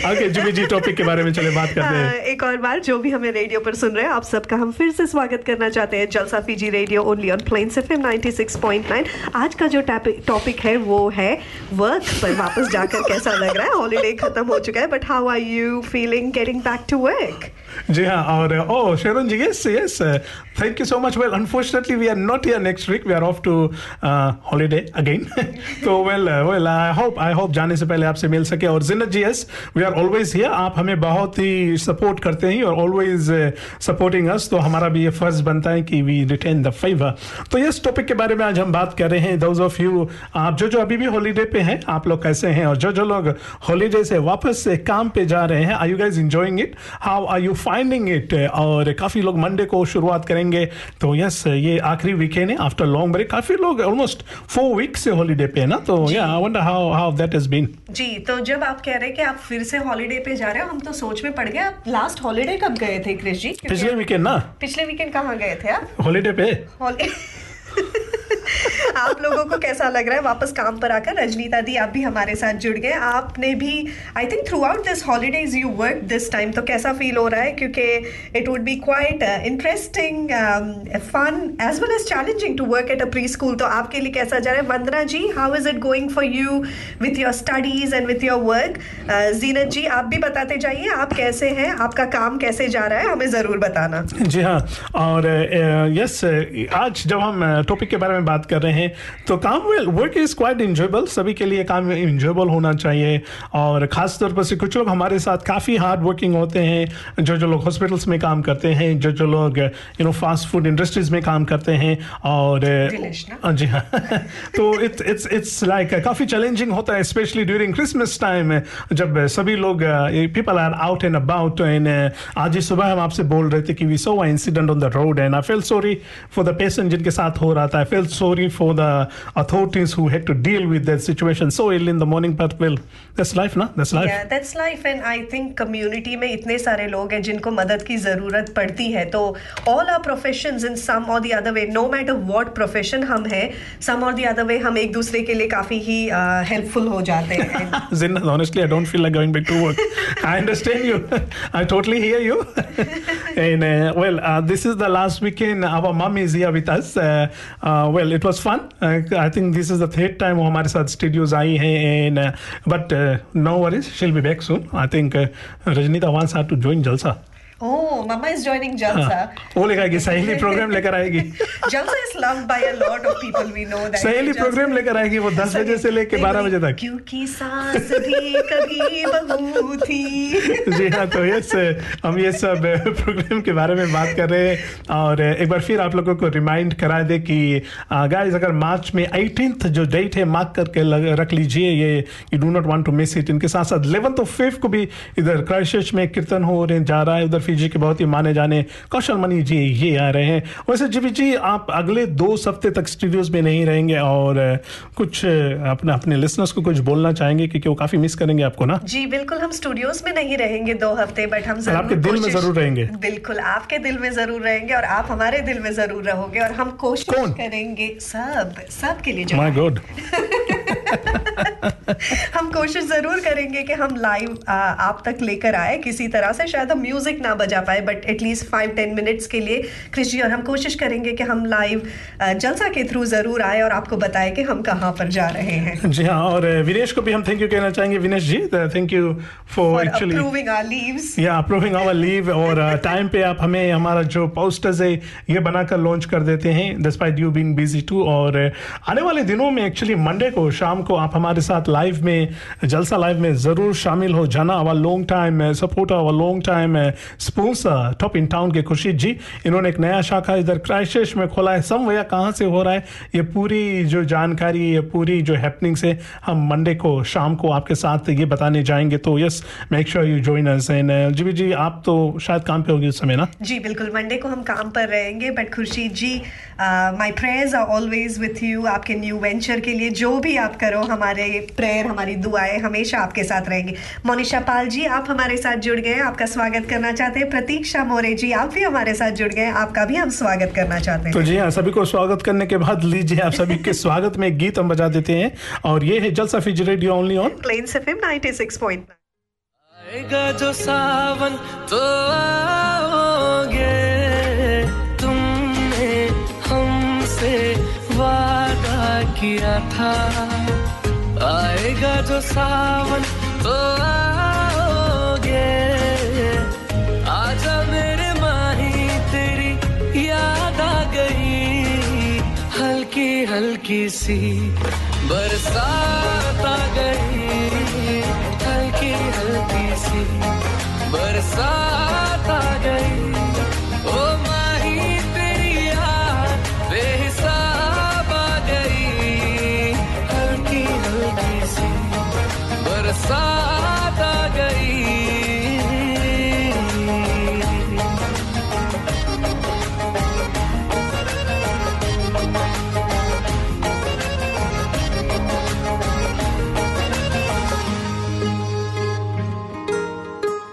आगे जुबी जी टॉपिक के बारे में चले बात करते हैं। एक और बार जो भी हमें रेडियो पर सुन रहे हैं, आप सबका हम फिर से स्वागत करना चाहते हैं Jalsa Fiji radio only on planes FM 96.9। आज का जो टॉपिक है वो है वर्क पर वापस जाकर कैसा लग रहा है। हॉलीडे खत्म हो चुका है, but how are you feeling getting back to work? जी हाँ, और oh Sharon ji, yes yes, thank you so much. Well, unfortunately we are not here next week, we are off to holiday again. तो well I hope जाने से पहले आपसे मिल सके। और Jinnat ji, yes, we are always here, आप हमें बहुत ही सपोर्ट करते हैं और ऑलवेज सपोर्टिंग अस, तो हमारा भी ये फर्ज बनता है कि वी रिटेन द फेवर। तो यस, टॉपिक के बारे में आज हम बात कर रहे हैं। दोज ऑफ यू, आप जो अभी भी हॉलीडे पे हैं, आप लोग कैसे हैं? और जो लोग हॉलीडे से वापस से काम पे जा रहे हैं, are you guys enjoying it, how are you finding it? और काफ़ी लोग मंडे को शुरुआत करेंगे, तो यस, ये आखिरी वीकेंड है आफ्टर लॉन्ग ब्रेक। काफ़ी लोग ऑलमोस्ट 4 वीक से हॉलीडे पे है ना, तो yeah I wonder how that has been. जी, तो जब आप कह रहे हैं कि आप फिर से हॉलीडे पे जा रहे हो, हम तो सोच में पड़ गए। आप लास्ट हॉलीडे कब गए थे क्रिश जी? पिछले वीकेंड ना। पिछले वीकेंड कहाँ गए थे आप हॉलीडे पे? आप लोगों को कैसा लग रहा है वापस काम पर आकर? रजनीता दी, आप भी हमारे साथ जुड़ गए। आपने भी I think throughout this holidays you work this time, तो कैसा फील हो रहा है? क्योंकि it would be quite interesting, fun as well as challenging to work at a preschool, तो आपके लिए कैसा जा रहा है? Vandana ji, how is it going for you with your studies and with your work? Zeenat ji, आप भी बताते जाइए, आप कैसे हैं, आपका काम कैसे जा रहा है, हमें ज़रूर बताना। जी हाँ, और यस, आज जब हम टॉपिक के बारे में बात कर रहे हैं, तो काम, well, work is quite enjoyable, सभी के लिए काम इंजॉयबल होना चाहिए। और खास तौर पर से कुछ लोग हमारे साथ काफ़ी हार्ड वर्किंग होते हैं, जो लोग हॉस्पिटल्स में काम करते हैं, जो लोग फास्ट फूड इंडस्ट्रीज में काम करते हैं, और जी हाँ तो इट्स लाइक काफ़ी चैलेंजिंग होता है, स्पेशली ड्यूरिंग क्रिसमस टाइम, जब सभी लोग, people are out and about. And आज ही सुबह हम आपसे बोल रहे थे कि we saw a incident on the road and I feel sorry for the patient जिनके साथ हो रहा था। I felt sorry for the authorities who had to deal with that situation so early in the morning, but well, that's life, na? That's life. Yeah, that's life, and I think community में इतने सारे लोग हैं जिनको मदद की ज़रूरत पड़ती है, तो all our professions in some or the other way, no matter what profession हम हैं, some or the other way हम एक दूसरे के लिए काफ़ी ही helpful हो जाते हैं। Zinna, honestly, I don't feel like going back to work. I understand you. I totally hear you. And well, this is the last weekend. Our mom is here with us. Well, it was fun. I think this is the third time वो हमारे साथ studios आई हैं, and but no worries, she will be back soon. I think Rajnita wants her to join Jalsa. Oh, Mama is joining Jalsa. वो लेकर आएगी, सहेली programme लेकर आएगी। Jalsa is loved by a lot of people, we know that. सहेली programme लेकर आएगी वो 10 बजे से लेकर 12 बजे तक। क्योंकि सास भी कभी बहू थी। जी हाँ, तो यस, हम ये सब प्रोग्राम के बारे में बात कर रहे हैं। और एक बार फिर आप लोगों को रिमाइंड करा दे कि गाइस, अगर मार्च में 18th जो डेट है, मार्क करके रख लीजिए, ये you do not want to miss it. इनके साथ साथ 11th और 5th को भी इधर क्राइस्टचर्च में कीर्तन हो रहे जा रहा है, उधर जी के बहुत ही माने जाने कौशल मनी जी ये आ रहे हैं। वैसे जी जी, आप अगले 2 हफ्ते तक स्टूडियोज में नहीं रहेंगे, और कुछ अपने लिसनर्स को कुछ बोलना चाहेंगे क्योंकि वो काफी मिस करेंगे आपको ना? जी बिल्कुल, हम स्टूडियोज में नहीं रहेंगे 2 हफ्ते, बट हम आपके दिल में जरूर रहेंगे। बिल्कुल, आपके दिल में जरूर रहेंगे और आप हमारे दिल में जरूर रहोगे, और हम कोशिश करेंगे सब के लिए। माय गॉड हम कोशिश जरूर करेंगे कि हम लाइव आप तक लेकर आए किसी तरह से। शायद हम म्यूजिक ना बजा पाए, बट एटलीस्ट 5-10 मिनट्स के लिए क्रिश जी और हम कोशिश करेंगे कि हम लाइव जलसा के थ्रू जरूर आए और आपको बताएं कि हम कहाँ पर जा रहे हैं। जी हाँ, और विनेश को भी हम थैंक यू कहना चाहेंगे। Vinesh ji, thank you for actually approving our leaves, या अप्रूविंग आवर लीव, और टाइम पे आप हमें हमारा जो पोस्टर्स है ये बनाकर लॉन्च कर देते हैं despite you being busy too. और आने वाले दिनों में एक्चुअली मंडे को शाम को आप हमारे साथ लाइव में, जलसा लाइव में जरूर शामिल हो जाना। Our long time supporter, our long time sponsor top in town के खुर्शीद जी, इन्होंने एक नया शाखा इधर क्राइस्टचर्च में खोला है। समवेयर कहाँ से हो रहा है ये पूरी जो जानकारी, ये पूरी जो हैपनिंग्स है, हम मंडे को शाम को आपके साथ ये बताने जाएंगे। तो yes, make sure you join us. And जी जी, आप तो शायद काम पे होगी उस समय ना? जी बिल्कुल, मंडे को हम काम पर रहेंगे, but Khurshid ji, my prayers are always with you आपके न्यू वेंचर के लिए। जो भी आप करो, हमारे प्रेयर, हमारी दुआएं हमेशा आपके साथ रहेंगी। मोनिशा पाल जी आप हमारे साथ जुड़ गए, आपका स्वागत करना चाहते हैं। प्रतीक्षा मोरे जी आप भी हमारे साथ जुड़ गए, आपका भी हम स्वागत करना चाहते हैं। तो जी हाँ, सभी को स्वागत करने के बाद लीजिए आप सभी के स्वागत में गीत हम बजा देते हैं और ये है Jalsa Fiji radio only on planes FM 96.9। आएगा जो सावन तो आओगे तुमने हमसे वादा किया था, आएगा जो सावन तो आओगे आजा मेरे माही तेरी याद आ गई, हल्की हल्की सी बरसात आ गई, हल्की हल्की सी बरसात आ गई, ओ माही तेरी याद बेहिसाब आ गई, हल्की हल्की सी बरसात आ गई।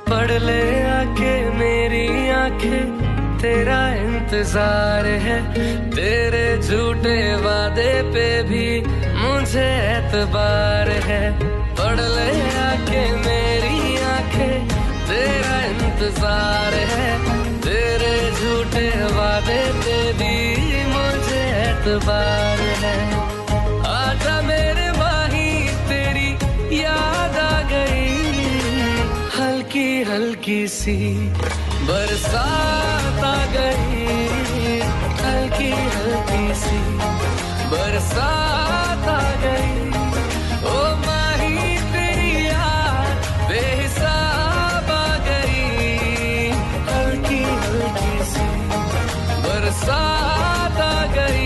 पढ़ ले आके मेरी आंखें तेरा इंतजार है, तेरे झूठे वादे पे भी मुझे एतबार है, पढ़ ले आके मेरी आंखें तेरा इंतजार है, तेरे झूठे वादे पे भी मुझे एतबार है, आजा मेरे माही तेरी याद आ गई, हल्की हल्की सी बरसात आ गई, हल्की हल्की सी बरसात आ गई, ओ माही तेरी याद बेहिसाब आ गई, हल्की हल्की सी बरसात आ गई।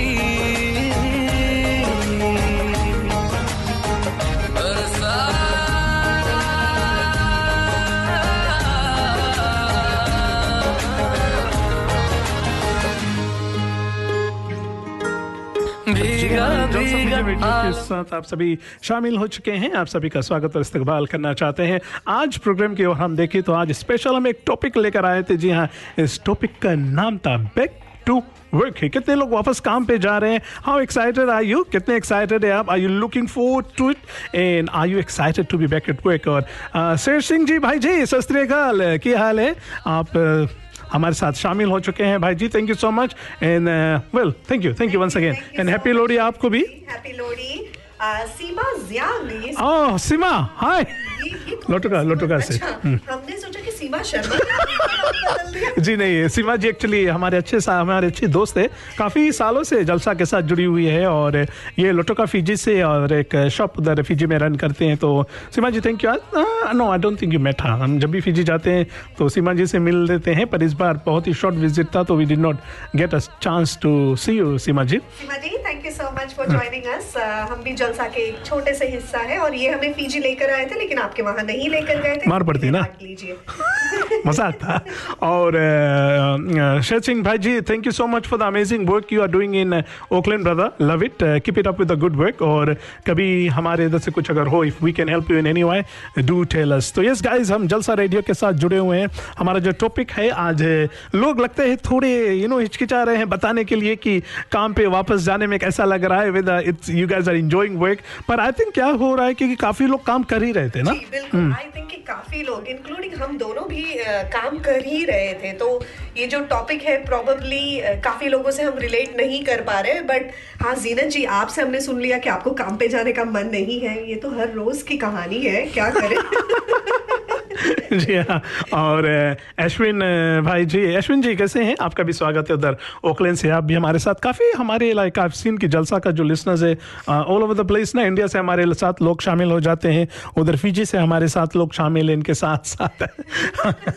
के साथ आप सभी शामिल हो चुके हैं, आप सभी का स्वागत और इस्तकबाल करना चाहते हैं। आज प्रोग्राम की ओर हम देखें तो आज स्पेशल हम एक टॉपिक लेकर आए थे। जी हाँ, इस टॉपिक का नाम था बैक टू वर्क। कितने लोग वापस काम पे जा रहे हैं? How excited are you? कितने एक्साइटेड है आप? Are you looking forward to it and are you excited to be back at work? और शेर सिंह जी भाई जी सत श्री अकाल, क्या हाल है? आप हमारे साथ शामिल हो चुके हैं भाई जी, thank you so much and well thank you once again and happy Lohri आपको भी, हैप्पी लोहड़ी। सीमा ज्यादा ओह सीमा हाय लोटोका से हमने सोचा कि सीमा शर्मा जी नहीं, सीमा जी एक्चुअली हमारे अच्छे दोस्त है, काफ़ी सालों से जलसा के साथ जुड़ी हुई है और ये लोटोका फिजी से और एक शॉप उधर फिजी में रन करते हैं। तो Seema ji thank you. No I don't think you met. हम जब भी फिजी जाते हैं तो सीमा जी से मिल लेते हैं, पर इस बार बहुत ही शॉर्ट विजिट था तो we did not get a chance to see you Seema ji. Seema ji thank you so much for joining us. हम भी जलसा के एक छोटे से हिस्सा है और ये हमें फिजी लेकर आए थे लेकिन आपके वहाँ नहीं लेकर गए थे, मार पड़ती ना मजाक था। और शेर सिंह भाई जी thank you so much for the amazing work you are doing in Auckland brother, love it, keep it up with the good work. और कभी हमारे इधर से कुछ अगर हो, if we can help you in any way do tell us. तो yes guys, हम जलसा रेडियो के साथ जुड़े हुए हैं। हमारा जो टॉपिक है आज, लोग लगते हैं थोड़े हिचकिचा रहे हैं बताने के लिए कि काम पे वापस जाने में कैसा लग रहा है, whether it's you guys are enjoying work, पर आई थिंक क्या हो रहा है कि काफी लोग काम कर ही रहे थे ना। बिल्कुल, आई थिंक काफी लोग इंक्लूडिंग हम दोनों भी काम कर ही रहे थे, तो ये जो टॉपिक है प्रोबेबली काफी लोगों से हम रिलेट नहीं कर पा रहे। बट हाँ जीनत जी, आपसे हमने सुन लिया कि आपको काम पे जाने का मन नहीं है, ये तो हर रोज की कहानी है, क्या करें। जी हाँ, और अश्विन भाई जी, अश्विन जी कैसे हैं? आपका भी स्वागत है उधर ऑकलैंड से, आप भी हमारे साथ। काफ़ी हमारे लाइक आप सीन की जलसा का जो लिसनर्स है ऑल ओवर द प्लेस ना, इंडिया से हमारे साथ लोग शामिल हो जाते हैं, उधर फिजी से हमारे साथ लोग शामिल हैं, इनके साथ साथ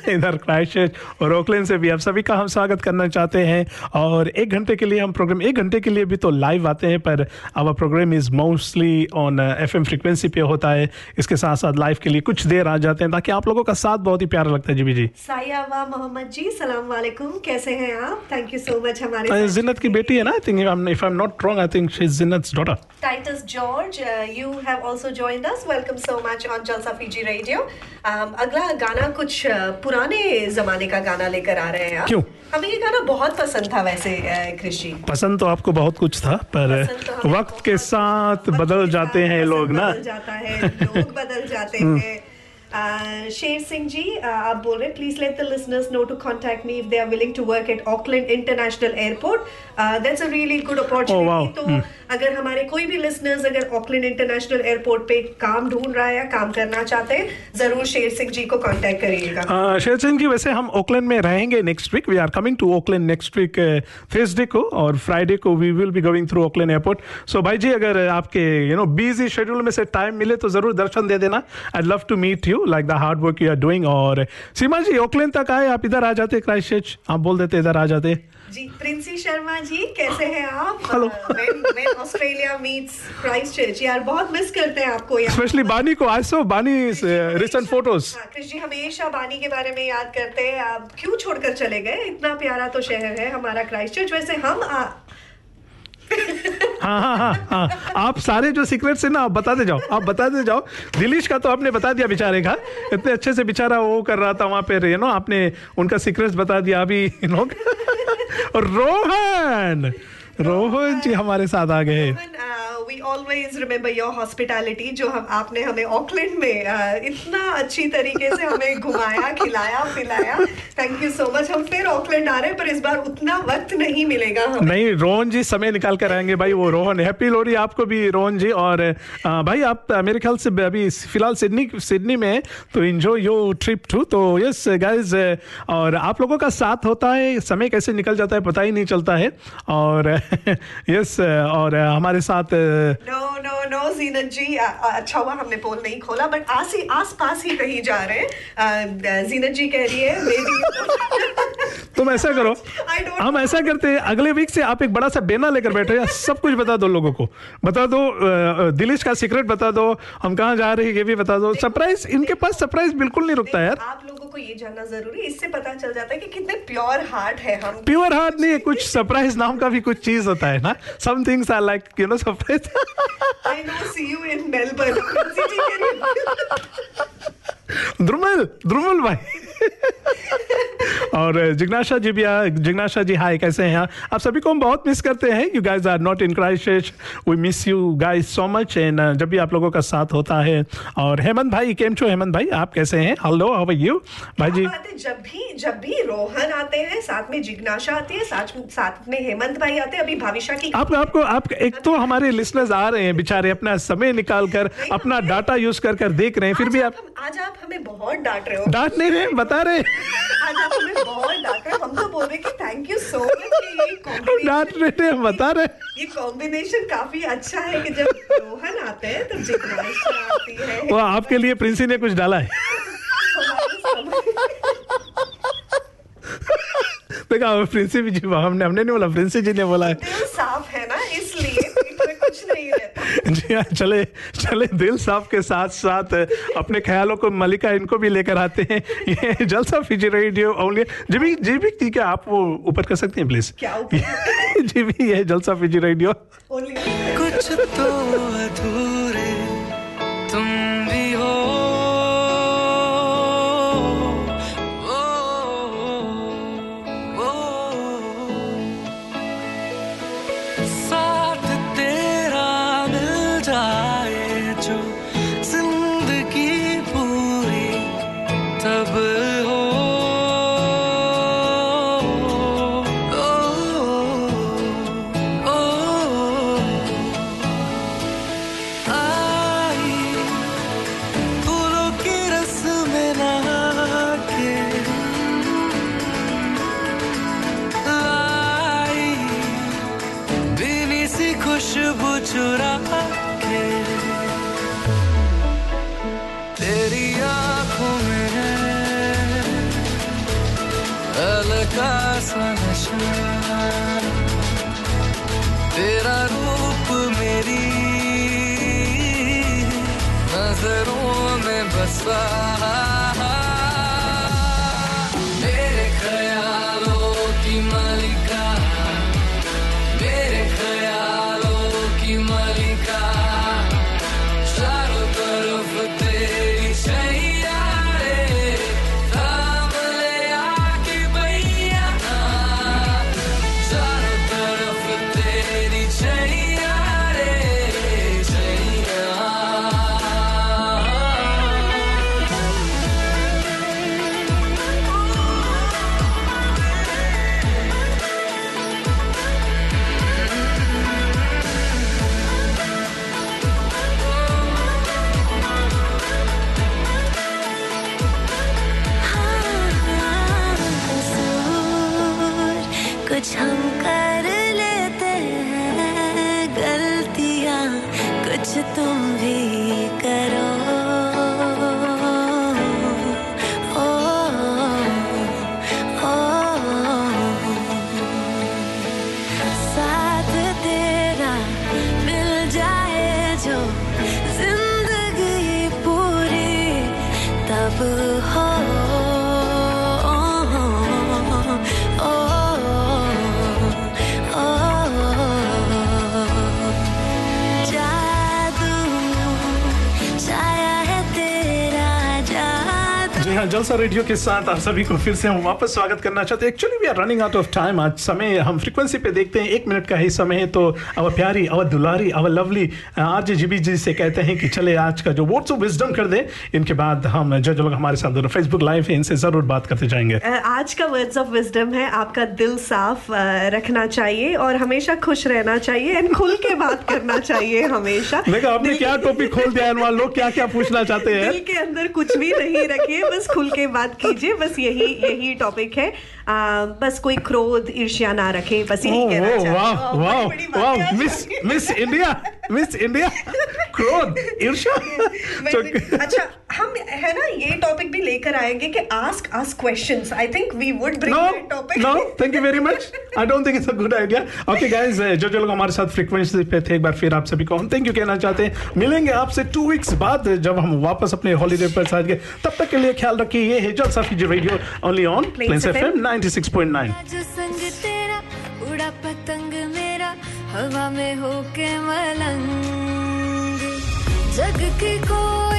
इधर क्राइस्टचर्च और ऑकलैंड से भी आप सभी का हम स्वागत करना चाहते हैं। और एक घंटे के लिए हम प्रोग्राम, एक घंटे के लिए भी तो लाइव आते हैं, पर our program is mostly on F M frequency पे होता है, इसके साथ साथ लाइव के लिए कुछ देर आ जाते हैं ताकि आप लोगों का साथ बहुत ही प्यारा लगता है। जी जी सायावा मोहम्मद जी सलाम वालेकुम, कैसे हैं आप? Thank you so much. हमारे जिन्नत की बेटी है ना, I think if I am not wrong, I think she is Jinnat's daughter. Titus George, you have also joined us, welcome so much on Jalsa Fiji radio. अगला गाना कुछ पुराने जमाने का गाना लेकर आ रहे हैं आप। क्यों? हमें ये गाना बहुत पसंद था। वैसे कृषि पसंद तो आपको बहुत कुछ था, पर वक्त के साथ बदल जाते हैं लोग ना, लोग बदल जाते हैं। शेर सिंह जी आप बोल रहे, please let the listeners know to contact me if they are willing to work at Auckland International Airport, that's a really good opportunity. तो अगर हमारे कोई भी लिसनर्स अगर ऑकलैंड इंटरनेशनल एयरपोर्ट पे काम ढूंढ रहा है या काम करना चाहते हैं, जरूर शेर सिंह जी को कॉन्टैक्ट करिएगा। शेर सिंह जी वैसे हम ऑकलैंड में रहेंगे next week, we are coming to Auckland next week Thursday को, और फ्राइडे को we will be going through Auckland airport. So भाई जी अगर आपके यू नो बिजी शेड्यूल में से टाइम मिले तो जरूर दर्शन दे देना। I love to meet you, like the hard work you are doing। और सीमा जी ऑकलैंड तक आए आप, इधर आ जाते क्राइस्टचर्च, आप बोल देते इधर आ जाते। जी प्रिंसी शर्मा जी कैसे हैं आप? हेलो, मैं ऑस्ट्रेलिया मीट्स क्राइस्टचर्च, यार बहुत मिस करते हैं आपको यार, स्पेशली बानी को। आई सो बानी रिसेंट फोटोज। कृष जी हमेशा बानी के बारे में याद करते हैं, आप क्यों छोड़कर चले गए? इतना प्यारा तो शहर है हमारा क्राइस्टचर्च। वैसे हम हाँ, आप सारे जो सीक्रेट्स है ना आप बताते जाओ। दिलेश का तो आपने बता दिया, बेचारे का इतने अच्छे से बेचारा वो कर रहा था वहाँ पे, यू नो आपने उनका सीक्रेट्स बता दिया अभी लोग। और रोहन जी हमारे साथ आ गए। We always remember your hospitality, जो आपने हमें ऑकलैंड में इतना अच्छी तरीके से हमें घुमाया खिलाया पिलाया। Thank you so much. हम फिर ऑकलैंड आ रहे हैं, पर इस बार उतना वक्त नहीं मिलेगा हमें। नहीं रोहन जी समय निकाल कर आएंगे भाई, वो रोहन। हैप्पी लोरी आपको भी रोहन जी। और भाई आप मेरे ख्याल से अभी फिलहाल सिडनी में है, तो एंजॉय योर ट्रिप टू। तो यस गाइज, और आप लोगों का साथ होता है, समय कैसे निकल जाता है पता ही नहीं चलता है। और यस, और हमारे साथ No, जीनत जी, अच्छा हुआ हमने पोल नहीं खोला, बट आस पास ही कहीं जा रहे हैं। जीनत जी कह रही है तुम ऐसा करो, हम ऐसा करते हैं अगले वीक से आप एक बड़ा सा बैनर लेकर बैठो या सब कुछ बता दो लोगों को, बता दो दिलेश का सीक्रेट, बता दो हम कहाँ जा रहे हैं ये भी बता दो। सरप्राइज, इनके पास सरप्राइज बिल्कुल नहीं रुकता यार। आप लोगों को ये जानना जरूरी, इससे पता चल जाता है कि कितने प्योर हार्ट है हम। प्योर हार्ट नहीं, कुछ सरप्राइज नाम का भी कुछ चीज होता है ना, some things are like you know surprise. I know, see you in Melbourne. Dhrumal भाई और जिग्नाशा जी हाय, कैसे हैं आप? सभी को हम बहुत मिस करते हैं। You guys are not in Christchurch, we miss you guys so much. And जब भी आप लोगों का साथ होता है। और हेमंत भाई, केम छो हेमंत भाई, आप कैसे हैं? हेलो, हाउ आर यू भाई जी? जब भी रोहन आते हैं, साथ में जिग्नाशा आती है, साथ में हेमंत भाई आते हैं। अभी भाविशा की आप एक तो हमारे लिसनर्स आ रहे हैं बेचारे, अपना समय निकाल कर अपना डाटा यूज कर देख रहे हैं, फिर भी आज आप हमें बहुत डांट रहे हो। डांट नहीं रहे, बता रहे आज आप हमें बहुत डांट रहे हो। हम तो बोल रहे कि थैंक यू सो मच, डांट रहे हैं, बता रहे। ये कॉम्बिनेशन काफी अच्छा है कि जब रोहन आते हैं तो जिग्नाशा आती है। वो आपके लिए प्रिंसी ने कुछ डाला है। देखा प्रिंसी जी, हमने नहीं बोला, प्रिंसी जी ने बोला है। दिल साफ है ना, इसलिए कुछ नहीं रहता। जी हाँ, चले दिल साफ के साथ साथ अपने ख्यालों को मलिका इनको भी लेकर आते हैं। ये जलसा फीजी रेडियो ओनली। जी भी ठीक है, आप वो ऊपर कर सकते हैं प्लीज। क्या ऊपर? जी भी, ये जलसा फीजी रेडियो ओनली। कुछ तो अधूरे तुम भी हो, तेरा रूप मेरी नजरों में बसा। कुछ हम कर लेते हैं गलतियाँ, कुछ तुम भी करो। जलसा रेडियो के साथ आप सभी को फिर से हम वापस स्वागत करना चाहते हैं। Actually we are running out of time. आज समय हम फ्रीक्वेंसी पे देखते हैं, 1 मिनट का ही समय है, तो अवर प्यारी अवर दुलारी our lovely RJ GB ji से कहते हैं कि चले आज का जो वर्ड्स ऑफ विजडम कर दें। इनके बाद हम जो लोग हमारे साथ फेसबुक लाइव है इनसे जरूर बात करते जाएंगे। आज का वर्ड्स ऑफ विजडम है, आपका दिल साफ रखना चाहिए और हमेशा खुश रहना चाहिए एंड खुल के बात करना चाहिए हमेशा। देखा आपने क्या टॉपिक खोल दिया, लोग क्या क्या पूछना चाहते हैं। दिल के अंदर कुछ भी नहीं रखिए, बस खुल के बात कीजिए, बस यही टॉपिक है। बस कोई क्रोध ईर्ष्या ना रखें, बस यही कहना चाहिए। वाह वाह वाह, मिस इंडिया क्रोध ईर्ष्या। अच्छा हम है ना ये टॉपिक भी लेकर आएंगे कि ask us questions. I think we would bring that topic. No thank you very much, I don't think it's a good idea. Okay guys, जो लोग हमारे साथ फ्रीक्वेंसी पे थे एक बार फिर आप सभी को हम थैंक यू कहना चाहते हैं। मिलेंगे आपसे 2 वीक्स बाद जब हम वापस अपने हॉलीडे पर साथ गए। तब तक के लिए ख्याल रखिए। ये है Jalsa Fiji radio only on planes FM 96.9। उड़ा पतंग मेरा हवा में होके मलंग, जग की को